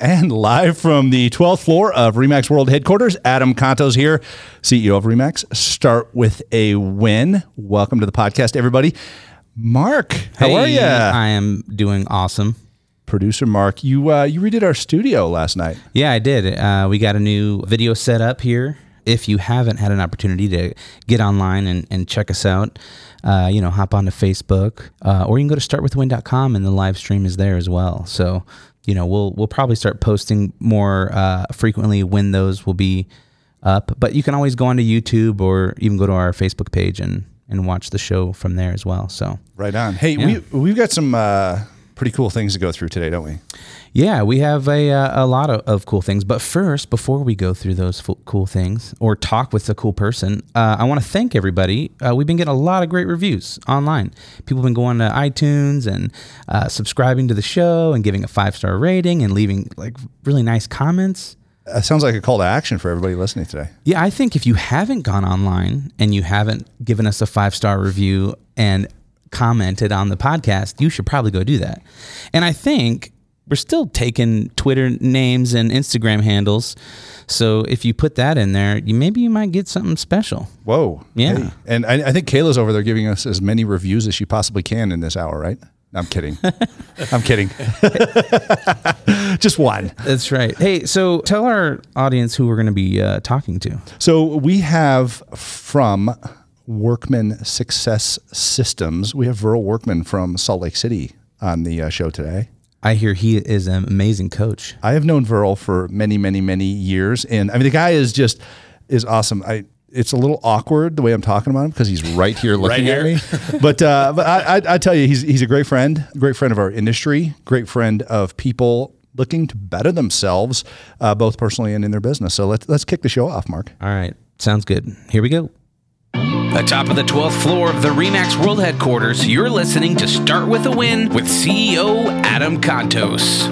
And live from the 12th floor of RE/MAX World Headquarters, Adam Contos here, CEO of RE/MAX. Start with a win. Welcome to the podcast, everybody. Mark, how are you? I am doing awesome. Producer Mark, you redid our studio last night. Yeah, I did. We got a new video set up here. If you haven't had an opportunity to get online and check us out, hop onto Facebook, or you can go to startwithwin.com and the live stream is there as well. So, we'll probably start posting more frequently when those will be up. But you can always go onto YouTube or even go to our Facebook page and watch the show from there as well. So right on. Hey, yeah. We've got some pretty cool things to go through today, don't we? Yeah, we have a lot of cool things. But first, before we go through those cool things or talk with a cool person, I want to thank everybody. We've been getting a lot of great reviews online. People have been going to iTunes and subscribing to the show and giving a 5-star rating and leaving really nice comments. Sounds like a call to action for everybody listening today. Yeah, I think if you haven't gone online and you haven't given us a 5-star review and commented on the podcast, you should probably go do that. And I think we're still taking Twitter names and Instagram handles. So if you put that in there, you might get something special. Whoa. Yeah. Hey. And I think Kayla's over there giving us as many reviews as she possibly can in this hour, right? I'm kidding. I'm kidding. Just one. That's right. Hey, so tell our audience who we're going to be talking to. So we have from Workman Success Systems, we have Verl Workman from Salt Lake City on the show today. I hear he is an amazing coach. I have known Verl for many, many, many years. And I mean, the guy is awesome. It's a little awkward the way I'm talking about him because he's right here looking right here. At me. But I tell you, he's a great friend of our industry, great friend of people looking to better themselves, both personally and in their business. So let's kick the show off, Mark. All right. Sounds good. Here we go. Atop of the 12th floor of the RE/MAX World Headquarters, you're listening to Start With a Win with CEO Adam Contos.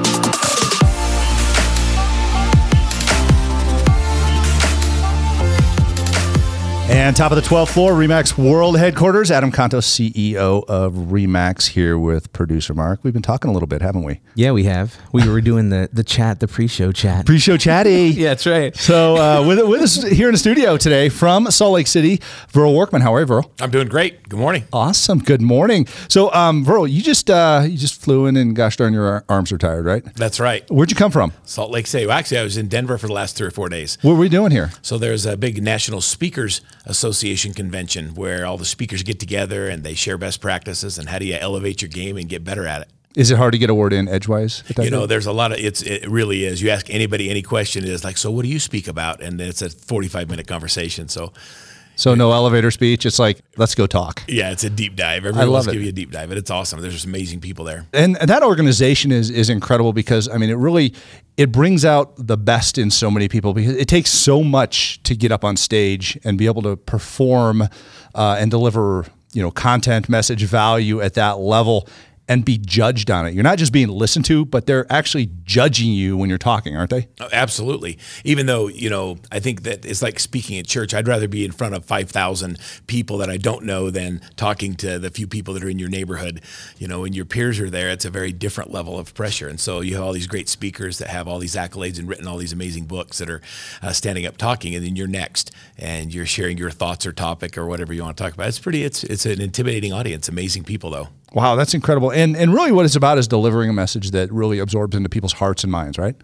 And top of the 12th floor, RE/MAX World Headquarters, Adam Contos, CEO of RE/MAX, here with producer Mark. We've been talking a little bit, haven't we? Yeah, we have. We were doing the chat, the pre-show chat. Pre-show chatty. Yeah, that's right. So with us here in the studio today from Salt Lake City, Verl Workman. How are you, Verl? I'm doing great. Good morning. Awesome. Good morning. So Verl, you just flew in and gosh darn your arms are tired, right? That's right. Where'd you come from? Salt Lake City. Well, actually, I was in Denver for the last 3 or 4 days. What were we doing here? So there's a big National Speakers Association convention where all the speakers get together and they share best practices and how do you elevate your game and get better at it. Is it hard to get a word in edgewise? There's a lot of, it really is. You ask anybody any question, it's like, so what do you speak about? And it's a 45-minute conversation. So no elevator speech. It's like, let's go talk. Yeah, it's a deep dive. Everyone wants to give you a deep dive, but it's awesome. There's just amazing people there. And that organization is incredible because, I mean, it brings out the best in so many people because it takes so much to get up on stage and be able to perform and deliver, content, message, value at that level and be judged on it. You're not just being listened to, but they're actually judging you when you're talking, aren't they? Oh, absolutely. Even though, I think that it's like speaking at church. I'd rather be in front of 5,000 people that I don't know than talking to the few people that are in your neighborhood. When your peers are there, it's a very different level of pressure. And so you have all these great speakers that have all these accolades and written all these amazing books that are standing up talking, and then you're next and you're sharing your thoughts or topic or whatever you want to talk about. It's an intimidating audience. Amazing people, though. Wow, that's incredible. And really what it's about is delivering a message that really absorbs into people's hearts and minds, right?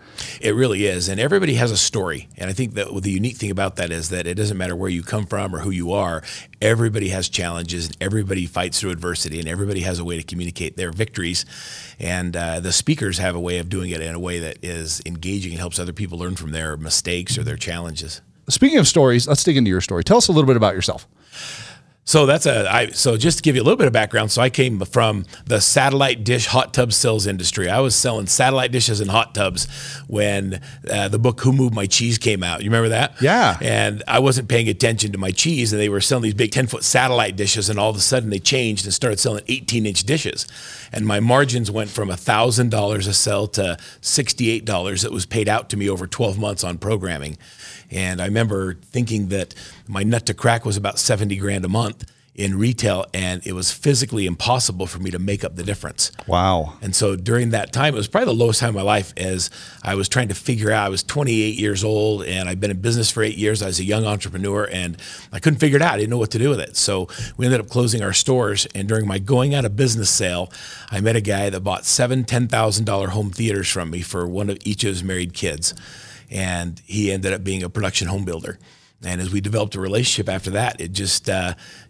It really is. And everybody has a story. And I think that the unique thing about that is that it doesn't matter where you come from or who you are. Everybody has challenges and everybody fights through adversity and everybody has a way to communicate their victories. And the speakers have a way of doing it in a way that is engaging and helps other people learn from their mistakes or their challenges. Speaking of stories, let's dig into your story. Tell us a little bit about yourself. So so just to give you a little bit of background, so I came from the satellite dish hot tub sales industry. I was selling satellite dishes and hot tubs when the book Who Moved My Cheese came out. You remember that? Yeah. And I wasn't paying attention to my cheese, and they were selling these big 10-foot satellite dishes, and all of a sudden they changed and started selling 18-inch dishes. And my margins went from $1,000 a sell to $68 that was paid out to me over 12 months on programming. And I remember thinking that my nut to crack was about $70,000 a month. in retail, and it was physically impossible for me to make up the difference. Wow. And so during that time, it was probably the lowest time of my life, as I was trying to figure out, I was 28 years old and I'd been in business for 8 years. I was a young entrepreneur and I couldn't figure it out. I didn't know what to do with it. So we ended up closing our stores. And during my going out of business sale, I met a guy that bought seven $10,000 home theaters from me for one of each of his married kids. And he ended up being a production home builder. And as we developed a relationship after that, it just,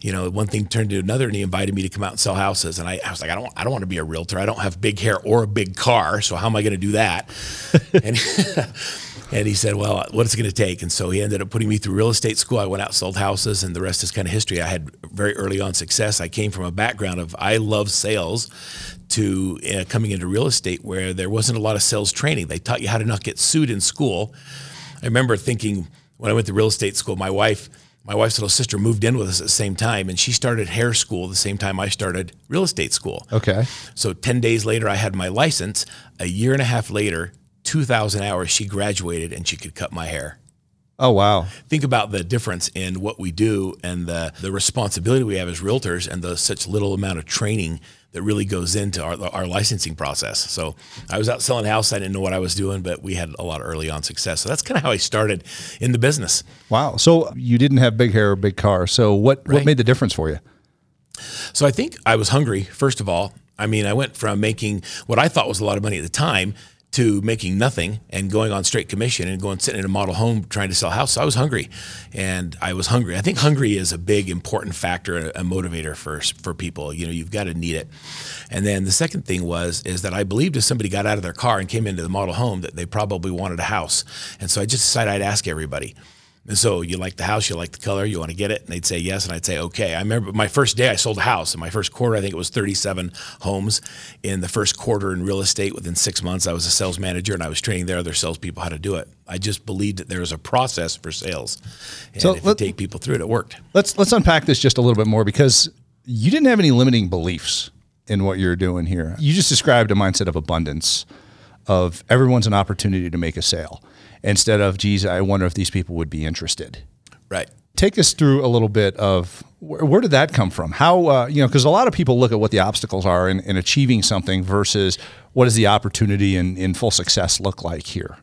you know, one thing turned to another, and he invited me to come out and sell houses. And I was like, I don't want to be a realtor. I don't have big hair or a big car, so how am I going to do that? And, and he said, well, what's it going to take? And so he ended up putting me through real estate school. I went out and sold houses, and the rest is kind of history. I had very early on success. I came from a background of I love sales to coming into real estate where there wasn't a lot of sales training. They taught you how to not get sued in school. I remember thinking, when I went to real estate school, my wife's little sister moved in with us at the same time, and she started hair school the same time I started real estate school. Okay. So 10 days later, I had my license. A year and a half later, 2,000 hours, she graduated and she could cut my hair. Oh, wow. Think about the difference in what we do and the responsibility we have as realtors and the such little amount of training that really goes into our licensing process. So I was out selling houses. I didn't know what I was doing, but we had a lot of early on success. So that's kind of how I started in the business. Wow. So you didn't have big hair or big car. So what made the difference for you? So I think I was hungry, first of all. I mean, I went from making what I thought was a lot of money at the time to making nothing and going on straight commission and going sitting in a model home trying to sell a house. So I was hungry, and I was hungry. I think hungry is a big important factor, a motivator for people. You know, you've got to need it. And then the second thing is that I believed if somebody got out of their car and came into the model home that they probably wanted a house. And so I just decided I'd ask everybody. And so you like the house, you like the color, you want to get it? And they'd say yes, and I'd say okay. I remember my first day I sold a house. In my first quarter, I think it was 37 homes in the first quarter in real estate. Within 6 months, I was a sales manager, and I was training their other salespeople how to do it. I just believed that there was a process for sales. And so if you take people through it, it worked. Let's unpack this just a little bit more, because you didn't have any limiting beliefs in what you're doing here. You just described a mindset of abundance, of everyone's an opportunity to make a sale, instead of, geez, I wonder if these people would be interested. Right. Take us through a little bit of where did that come from? How, you know, because a lot of people look at what the obstacles are in achieving something versus what does the opportunity in full success look like here?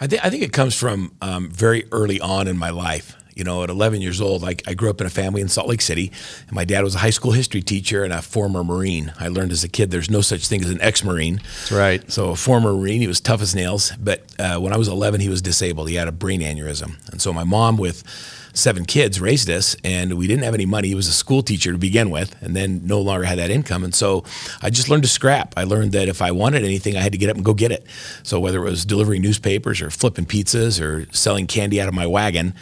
I think it comes from very early on in my life. You know, at 11 years old, I grew up in a family in Salt Lake City, and my dad was a high school history teacher and a former Marine. I learned as a kid there's no such thing as an ex-Marine. That's right. So a former Marine, he was tough as nails, but when I was 11, he was disabled. He had a brain aneurysm. And so my mom with 7 kids raised us, and we didn't have any money. He was a school teacher to begin with, and then no longer had that income. And so I just learned to scrap. I learned that if I wanted anything, I had to get up and go get it. So whether it was delivering newspapers or flipping pizzas or selling candy out of my wagon,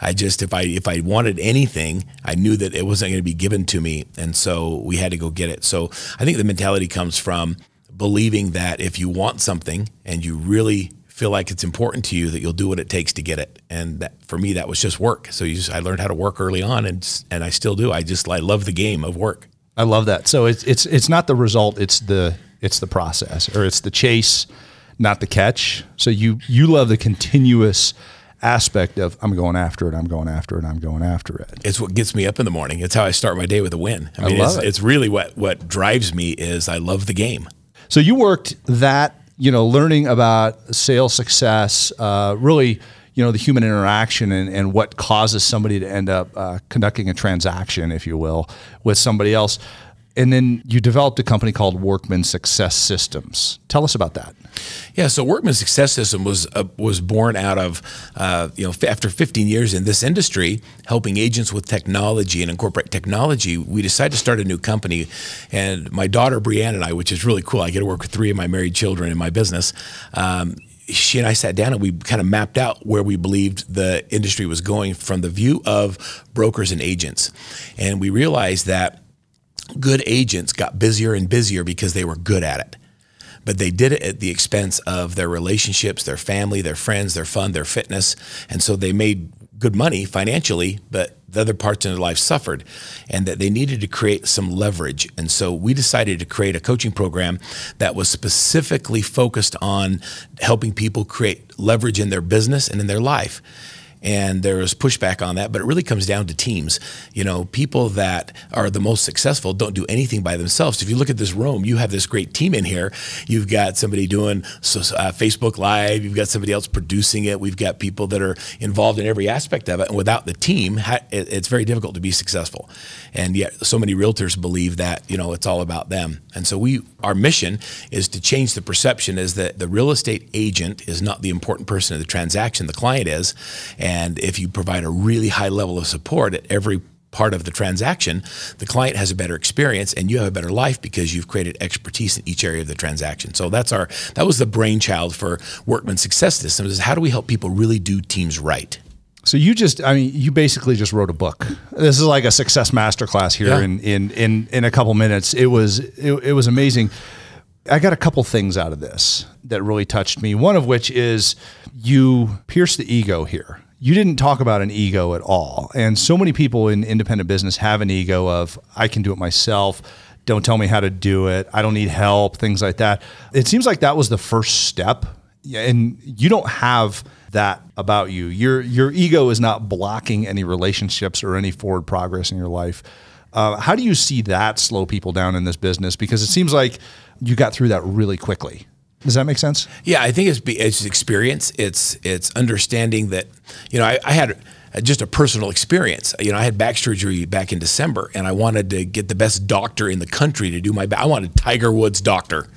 I just, if I wanted anything, I knew that it wasn't going to be given to me. And so we had to go get it. So I think the mentality comes from believing that if you want something and you really feel like it's important to you, that you'll do what it takes to get it. And that, for me, that was just work. So I learned how to work early on, and I still do. I love the game of work. I love that. So it's not the result, it's the process, or it's the chase, not the catch. So you love the continuous aspect of I'm going after it, I'm going after it, I'm going after it. It's what gets me up in the morning. It's how I start my day, with a win. I mean, it's really what drives me is I love the game. So you worked that, you know, learning about sales success, really, you know, the human interaction and what causes somebody to end up conducting a transaction, if you will, with somebody else. And then you developed a company called Workman Success Systems. Tell us about that. Yeah, so Workman Success Systems was born out of, you know, after 15 years in this industry, helping agents with technology and incorporate technology, we decided to start a new company. And my daughter, Brianne, and I, which is really cool, I get to work with 3 of my married children in my business. She and I sat down and we kind of mapped out where we believed the industry was going from the view of brokers and agents. And we realized that good agents got busier and busier because they were good at it, but they did it at the expense of their relationships, their family, their friends, their fun, their fitness. And so they made good money financially, but the other parts of their life suffered, and that they needed to create some leverage. And so we decided to create a coaching program that was specifically focused on helping people create leverage in their business and in their life. And there is pushback on that, but it really comes down to teams. You know, people that are the most successful don't do anything by themselves. If you look at this room, you have this great team in here. You've got somebody doing Facebook Live. You've got somebody else producing it. We've got people that are involved in every aspect of it. And without the team, it's very difficult to be successful. And yet so many realtors believe that, you know, it's all about them. And so our mission is to change the perception is that the real estate agent is not the important person in the transaction. The client is. And if you provide a really high level of support at every part of the transaction, the client has a better experience and you have a better life because you've created expertise in each area of the transaction. So that was the brainchild for Workman Success Systems, is how do we help people really do teams right? So you basically just wrote a book. This is like a success masterclass here in a couple minutes. It was amazing. I got a couple things out of this that really touched me. One of which is you pierce the ego here. You didn't talk about an ego at all. And so many people in independent business have an ego of, I can do it myself. Don't tell me how to do it. I don't need help, things like that. It seems like that was the first step. And you don't have that about you. Your ego is not blocking any relationships or any forward progress in your life. How do you see that slow people down in this business? Because it seems like you got through that really quickly. Does that make sense? Yeah, I think it's experience. It's understanding that, you know, I had just a personal experience. You know, I had back surgery back in December, and I wanted to get the best doctor in the country to do my back. I wanted Tiger Woods' doctor.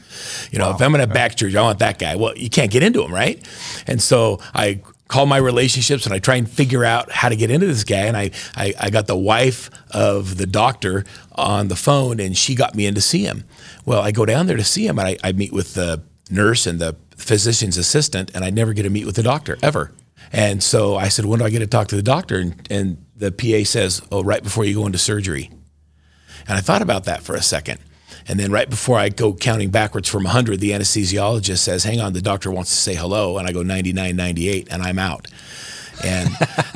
You know, if I'm going to have back surgery, I want that guy. Well, you can't get into him, right? And so I call my relationships and I try and figure out how to get into this guy. And I got the wife of the doctor on the phone, and she got me in to see him. Well, I go down there to see him, and I meet with the nurse and the physician's assistant, and I never get to meet with the doctor ever. And so I said, when do I get to talk to the doctor? And the PA says, oh, right before you go into surgery. And I thought about that for a second. And then right before I go counting backwards from 100, the anesthesiologist says, hang on, the doctor wants to say hello. And I go 99, 98, and I'm out. And,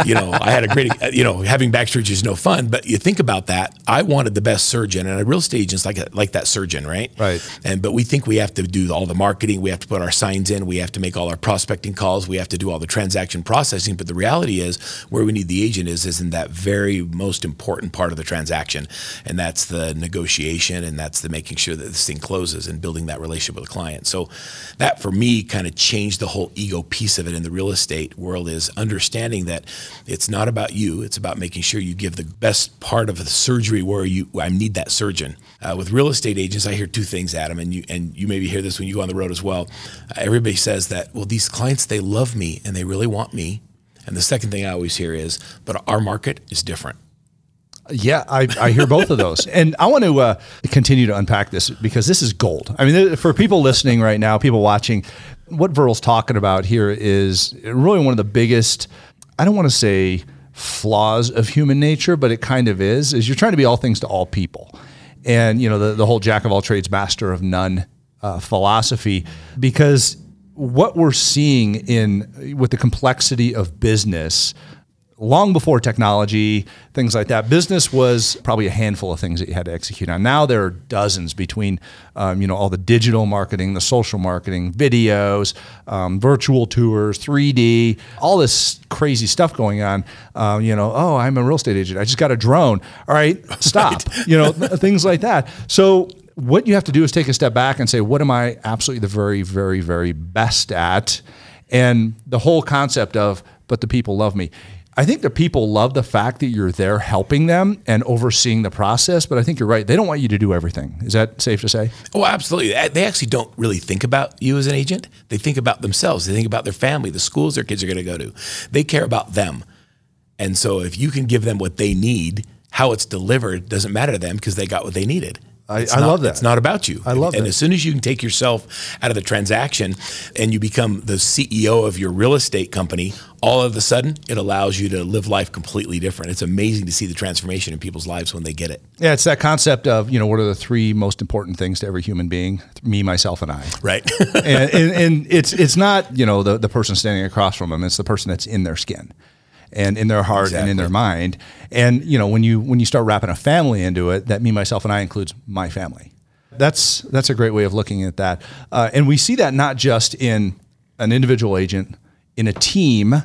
you know, I had a great, you know, having back surgery is no fun, but you think about that. I wanted the best surgeon, and a real estate agent's like that surgeon, right? Right. But we think we have to do all the marketing. We have to put our signs in. We have to make all our prospecting calls. We have to do all the transaction processing. But the reality is where we need the agent is in that very most important part of the transaction. And that's the negotiation, and that's the making sure that this thing closes and building that relationship with the client. So that for me kind of changed the whole ego piece of it in the real estate world, is understanding that it's not about you. It's about making sure you give the best part of the surgery where I need that surgeon. With real estate agents, I hear two things, Adam, and you maybe hear this when you go on the road as well. Everybody says that, well, these clients, they love me and they really want me. And the second thing I always hear is, but our market is different. Yeah, I hear both of those. And I want to continue to unpack this because this is gold. I mean, for people listening right now, people watching, what Verl's talking about here is really one of the biggest, I don't want to say flaws of human nature, but it kind of is you're trying to be all things to all people. And, you know, the whole jack of all trades, master of none philosophy, because what we're seeing with the complexity of business, long before technology, things like that, business was probably a handful of things that you had to execute on. Now there are dozens between, you know, all the digital marketing, the social marketing, videos, virtual tours, 3D, all this crazy stuff going on. You know, oh, I'm a real estate agent. I just got a drone. All right, stop. Right. You know, things like that. So what you have to do is take a step back and say, what am I absolutely the very, very, very best at? And the whole concept of, but the people love me. I think the people love the fact that you're there helping them and overseeing the process, but I think you're right. They don't want you to do everything. Is that safe to say? Oh, absolutely. They actually don't really think about you as an agent. They think about themselves. They think about their family, the schools their kids are going to go to. They care about them. And so if you can give them what they need, how it's delivered doesn't matter to them because they got what they needed. I love that. It's not about you. I love that. And as soon as you can take yourself out of the transaction and you become the CEO of your real estate company, all of a sudden it allows you to live life completely different. It's amazing to see the transformation in people's lives when they get it. Yeah, it's that concept of, you know, what are the three most important things to every human being? Me, myself, and I. Right. and it's not, you know, the person standing across from them. It's the person that's in their skin and in their heart. Exactly. And in their mind. And, you know, when you start wrapping a family into it, that me, myself, and I includes my family. That's a great way of looking at that. And we see that not just in an individual agent, in a team,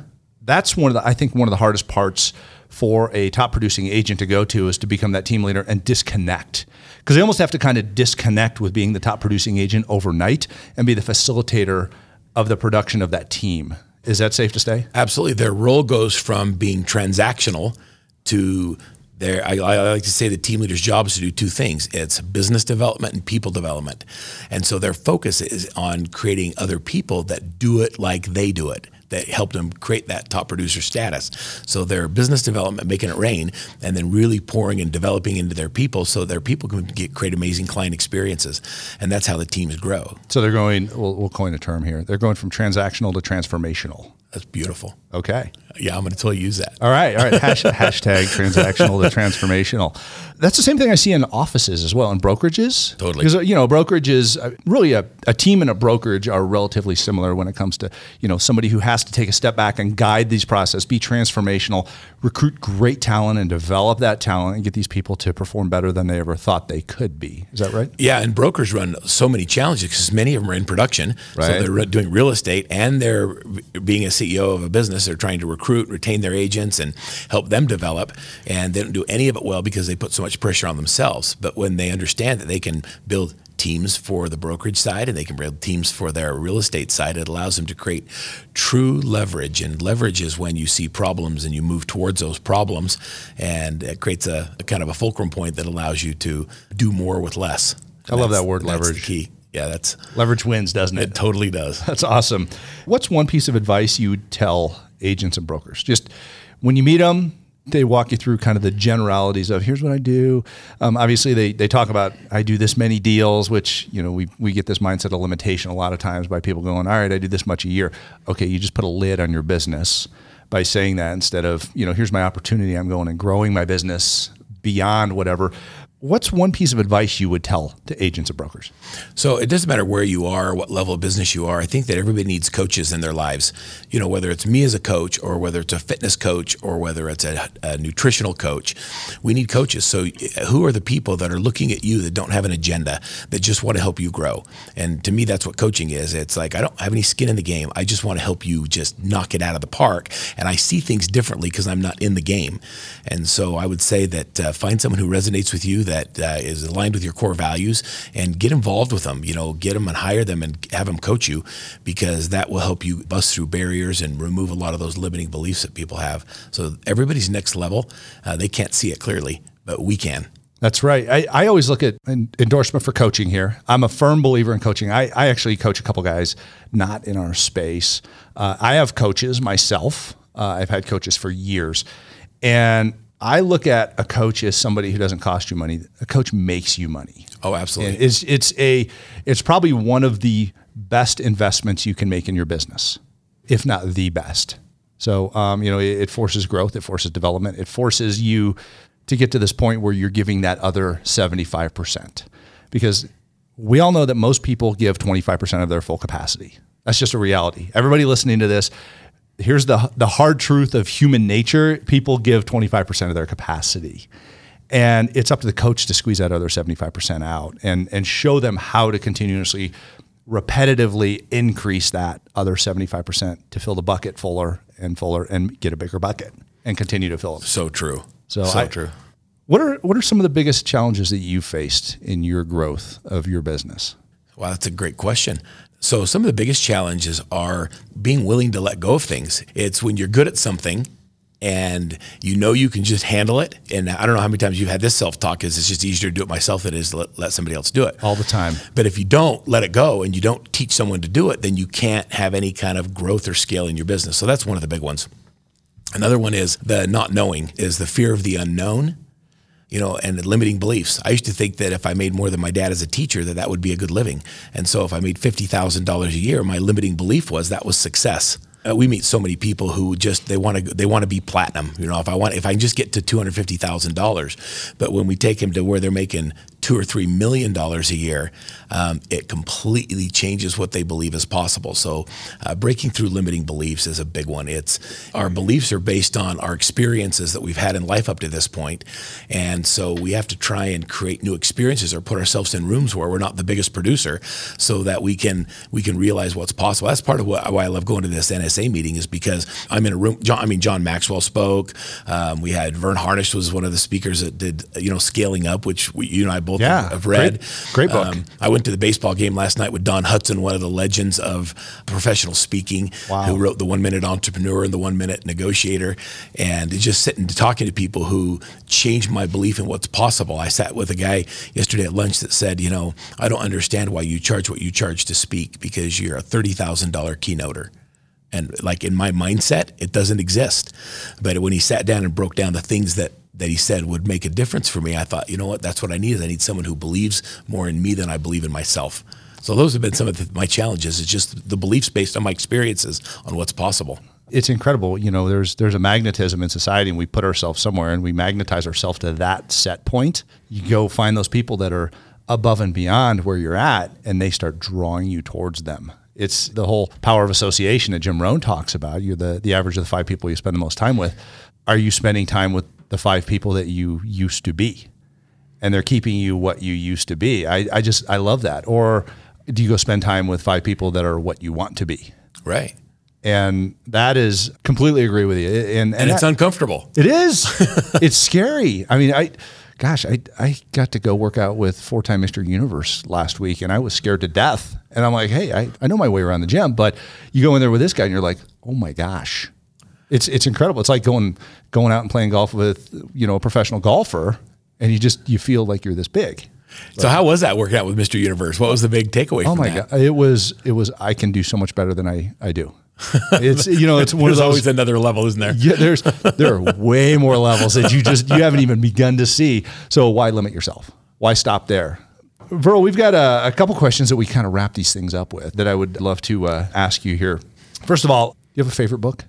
that's one of the, I think one of the hardest parts for a top producing agent to go to is to become that team leader and disconnect. Because they almost have to kind of disconnect with being the top producing agent overnight and be the facilitator of the production of that team. Is that safe to say? Absolutely. Their role goes from being transactional to their, I like to say the team leader's job is to do two things. It's business development and people development. And so their focus is on creating other people that do it like they do it, that helped them create that top producer status. So their business development, making it rain, and then really pouring and developing into their people so their people can create amazing client experiences. And that's how the teams grow. So they're going, we'll coin a term here. They're going from transactional to transformational. That's beautiful. Okay. Yeah, I'm going to totally use that. All right. All right. Hashtag transactional to transformational. That's the same thing I see in offices as well, in brokerages. Totally. Because, you know, brokerages, really a team and a brokerage are relatively similar when it comes to, you know, somebody who has to take a step back and guide these processes, be transformational, recruit great talent and develop that talent and get these people to perform better than they ever thought they could be. Is that right? Yeah. And brokers run so many challenges because many of them are in production. Right. So they're doing real estate and they're being a CEO of a business. They're trying to recruit, retain their agents and help them develop. And they don't do any of it well because they put so much pressure on themselves. But when they understand that they can build teams for the brokerage side and they can build teams for their real estate side, it allows them to create true leverage. And leverage is when you see problems and you move towards those problems. And it creates a kind of a fulcrum point that allows you to do more with less. I love that word, leverage. That's the key. Yeah, that's leverage wins, doesn't it? It totally does. That's awesome. What's one piece of advice you would tell agents and brokers? Just when you meet them, they walk you through kind of the generalities of here's what I do. Obviously, they talk about I do this many deals, which, you know, we get this mindset of limitation a lot of times by people going, all right, I do this much a year. Okay, you just put a lid on your business by saying that instead of, you know, here's my opportunity. I'm going and growing my business beyond whatever. What's one piece of advice you would tell to agents and brokers? So it doesn't matter where you are, what level of business you are. I think that everybody needs coaches in their lives. You know, whether it's me as a coach or whether it's a fitness coach or whether it's a nutritional coach, we need coaches. So who are the people that are looking at you that don't have an agenda, that just want to help you grow? And to me, that's what coaching is. It's like, I don't have any skin in the game. I just want to help you just knock it out of the park. And I see things differently because I'm not in the game. And so I would say that find someone who resonates with you, that is aligned with your core values, and get involved with them. You know, get them and hire them and have them coach you, because that will help you bust through barriers and remove a lot of those limiting beliefs that people have. So everybody's next level. They can't see it clearly, but we can. That's right. I always look at an endorsement for coaching here. I'm a firm believer in coaching. I actually coach a couple guys not in our space. I have coaches myself. I've had coaches for years. And I look at a coach as somebody who doesn't cost you money. A coach makes you money. Oh, absolutely. And it's probably one of the best investments you can make in your business, if not the best. So, you know, it forces growth, it forces development, it forces you to get to this point where you're giving that other 75%, because we all know that most people give 25% of their full capacity. That's just a reality. Everybody listening to this, here's the hard truth of human nature. People give 25% of their capacity, and it's up to the coach to squeeze that other 75% out and show them how to continuously, repetitively increase that other 75% to fill the bucket fuller and fuller and get a bigger bucket and continue to fill it. So true. So true. What are some of the biggest challenges that you faced in your growth of your business? Wow, that's a great question. So some of the biggest challenges are being willing to let go of things. It's when you're good at something and you know you can just handle it. And I don't know how many times you've had this self-talk, is it's just easier to do it myself than it is to let somebody else do it. All the time. But if you don't let it go and you don't teach someone to do it, then you can't have any kind of growth or scale in your business. So that's one of the big ones. Another one is the not knowing, is the fear of the unknown. You know, and limiting beliefs. I used to think that if I made more than my dad as a teacher, that would be a good living. And so if I made $50,000 a year, my limiting belief was that was success. We meet so many people who just, they want to be platinum. You know, if I can just get to $250,000, but when we take them to where they're making $2 or $3 million a year, it completely changes what they believe is possible. So breaking through limiting beliefs is a big one. It's our beliefs are based on our experiences that we've had in life up to this point. And so we have to try and create new experiences or put ourselves in rooms where we're not the biggest producer so that we can realize what's possible. That's part of why I love going to this NSA meeting, is because I'm in a room, John Maxwell spoke. We had Vern Harnish was one of the speakers that did, Scaling Up, which you and I both have read. Great book. I went to the baseball game last night with Don Hutson, one of the legends of professional speaking, who wrote The One Minute Entrepreneur and The One Minute Negotiator. And just sitting talking to people who changed my belief in what's possible. I sat with a guy yesterday at lunch that said, I don't understand why you charge what you charge to speak, because you're a $30,000 keynoter. And like in my mindset, it doesn't exist. But when he sat down and broke down the things that he said would make a difference for me, I thought, that's what I need. I need someone who believes more in me than I believe in myself. So those have been some of my challenges. It's just the beliefs based on my experiences on what's possible. It's incredible. There's a magnetism in society, and we put ourselves somewhere and we magnetize ourselves to that set point. You go find those people that are above and beyond where you're at, and they start drawing you towards them. It's the whole power of association that Jim Rohn talks about. You're the average of the five people you spend the most time with. Are you spending time with the five people that you used to be? And they're keeping you what you used to be. I love that. Or do you go spend time with five people that are what you want to be? Right. And that is, completely agree with you. And it's uncomfortable. It is. It's scary. I got to go work out with four-time Mr. Universe last week, and I was scared to death. And I'm like, hey, I know my way around the gym, but you go in there with this guy and you're like, oh my gosh. It's incredible. It's like going out and playing golf with, a professional golfer, and you feel like you're this big. So how was that working out with Mr. Universe? What was the big takeaway from that? Oh my God. It was I can do so much better than I do. It's, it's one of those, always another level, isn't there? Yeah, there are way more levels that you haven't even begun to see. So why limit yourself? Why stop there? Verl, we've got a couple questions that we kind of wrap these things up with that I would love to ask you here. First of all, do you have a favorite book?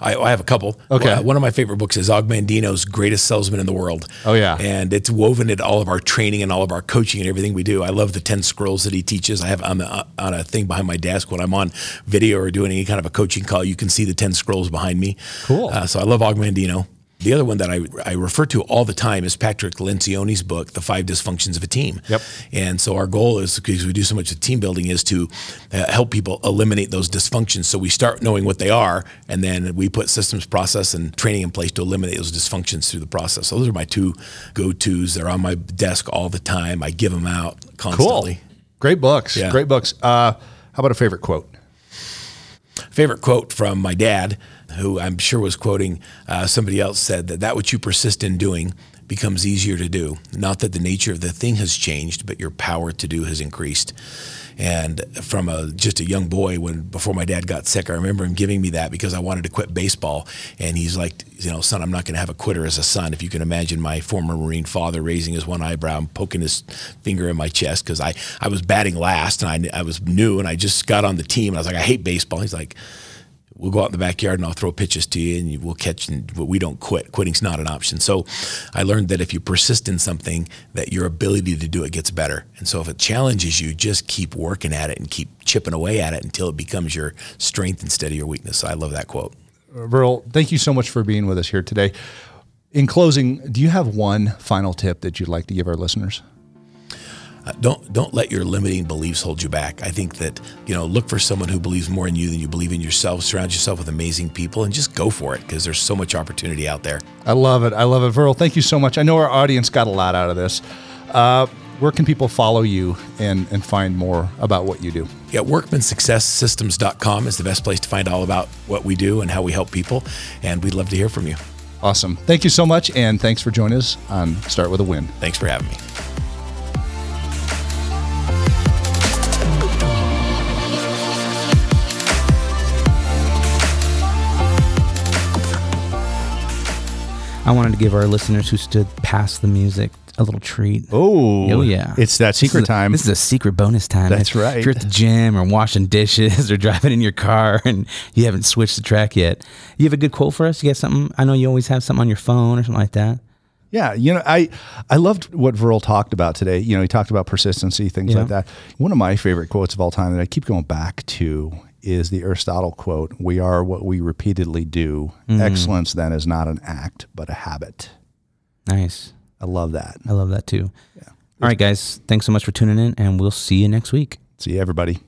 I have a couple. Okay. One of my favorite books is Og Mandino's Greatest Salesman in the World. Oh, yeah. And it's woven into all of our training and all of our coaching and everything we do. I love the 10 scrolls that he teaches. I have on a thing behind my desk when I'm on video or doing any kind of a coaching call, you can see the 10 scrolls behind me. Cool. So I love Og Mandino. The other one that I refer to all the time is Patrick Lencioni's book, The Five Dysfunctions of a Team. Yep. And so our goal is, because we do so much with team building, is to help people eliminate those dysfunctions. So we start knowing what they are, and then we put systems, process, and training in place to eliminate those dysfunctions through the process. So those are my two go-tos. They're on my desk all the time. I give them out constantly. Cool. Great books. Yeah. Great books. How about a favorite quote? Favorite quote from my dad, who I'm sure was quoting somebody else, said that what you persist in doing becomes easier to do. Not that the nature of the thing has changed, but your power to do has increased. And from just a young boy, before my dad got sick, I remember him giving me that because I wanted to quit baseball. And he's like, son, I'm not going to have a quitter as a son. If you can imagine my former Marine father raising his one eyebrow and poking his finger in my chest, because I was batting last and I was new and I just got on the team. And I was like, I hate baseball. He's like, we'll go out in the backyard and I'll throw pitches to you and we'll catch, and we don't quit. Quitting's not an option. So I learned that if you persist in something, that your ability to do it gets better. And so if it challenges you, just keep working at it and keep chipping away at it until it becomes your strength instead of your weakness. So I love that quote. Verl, thank you so much for being with us here today. In closing, do you have one final tip that you'd like to give our listeners? Don't let your limiting beliefs hold you back. I think that, look for someone who believes more in you than you believe in yourself. Surround yourself with amazing people and just go for it, because there's so much opportunity out there. I love it. I love it. Verl, thank you so much. I know our audience got a lot out of this. Where can people follow you and find more about what you do? Yeah, WorkmanSuccessSystems.com is the best place to find all about what we do and how we help people. And we'd love to hear from you. Awesome. Thank you so much. And thanks for joining us on Start With A Win. Thanks for having me. I wanted to give our listeners who stood past the music a little treat. Oh yeah. It's that secret time. This is a secret bonus time. That's right. If you're at the gym or washing dishes or driving in your car and you haven't switched the track yet, you have a good quote for us? You got something? I know you always have something on your phone or something like that. Yeah. You know, I loved what Verl talked about today. You know, he talked about persistency, things like that. One of my favorite quotes of all time that I keep going back to is the Aristotle quote, "We are what we repeatedly do." Mm. Excellence then is not an act, but a habit. Nice. I love that. I love that too. Yeah. All right, guys. Thanks so much for tuning in, and we'll see you next week. See you, everybody.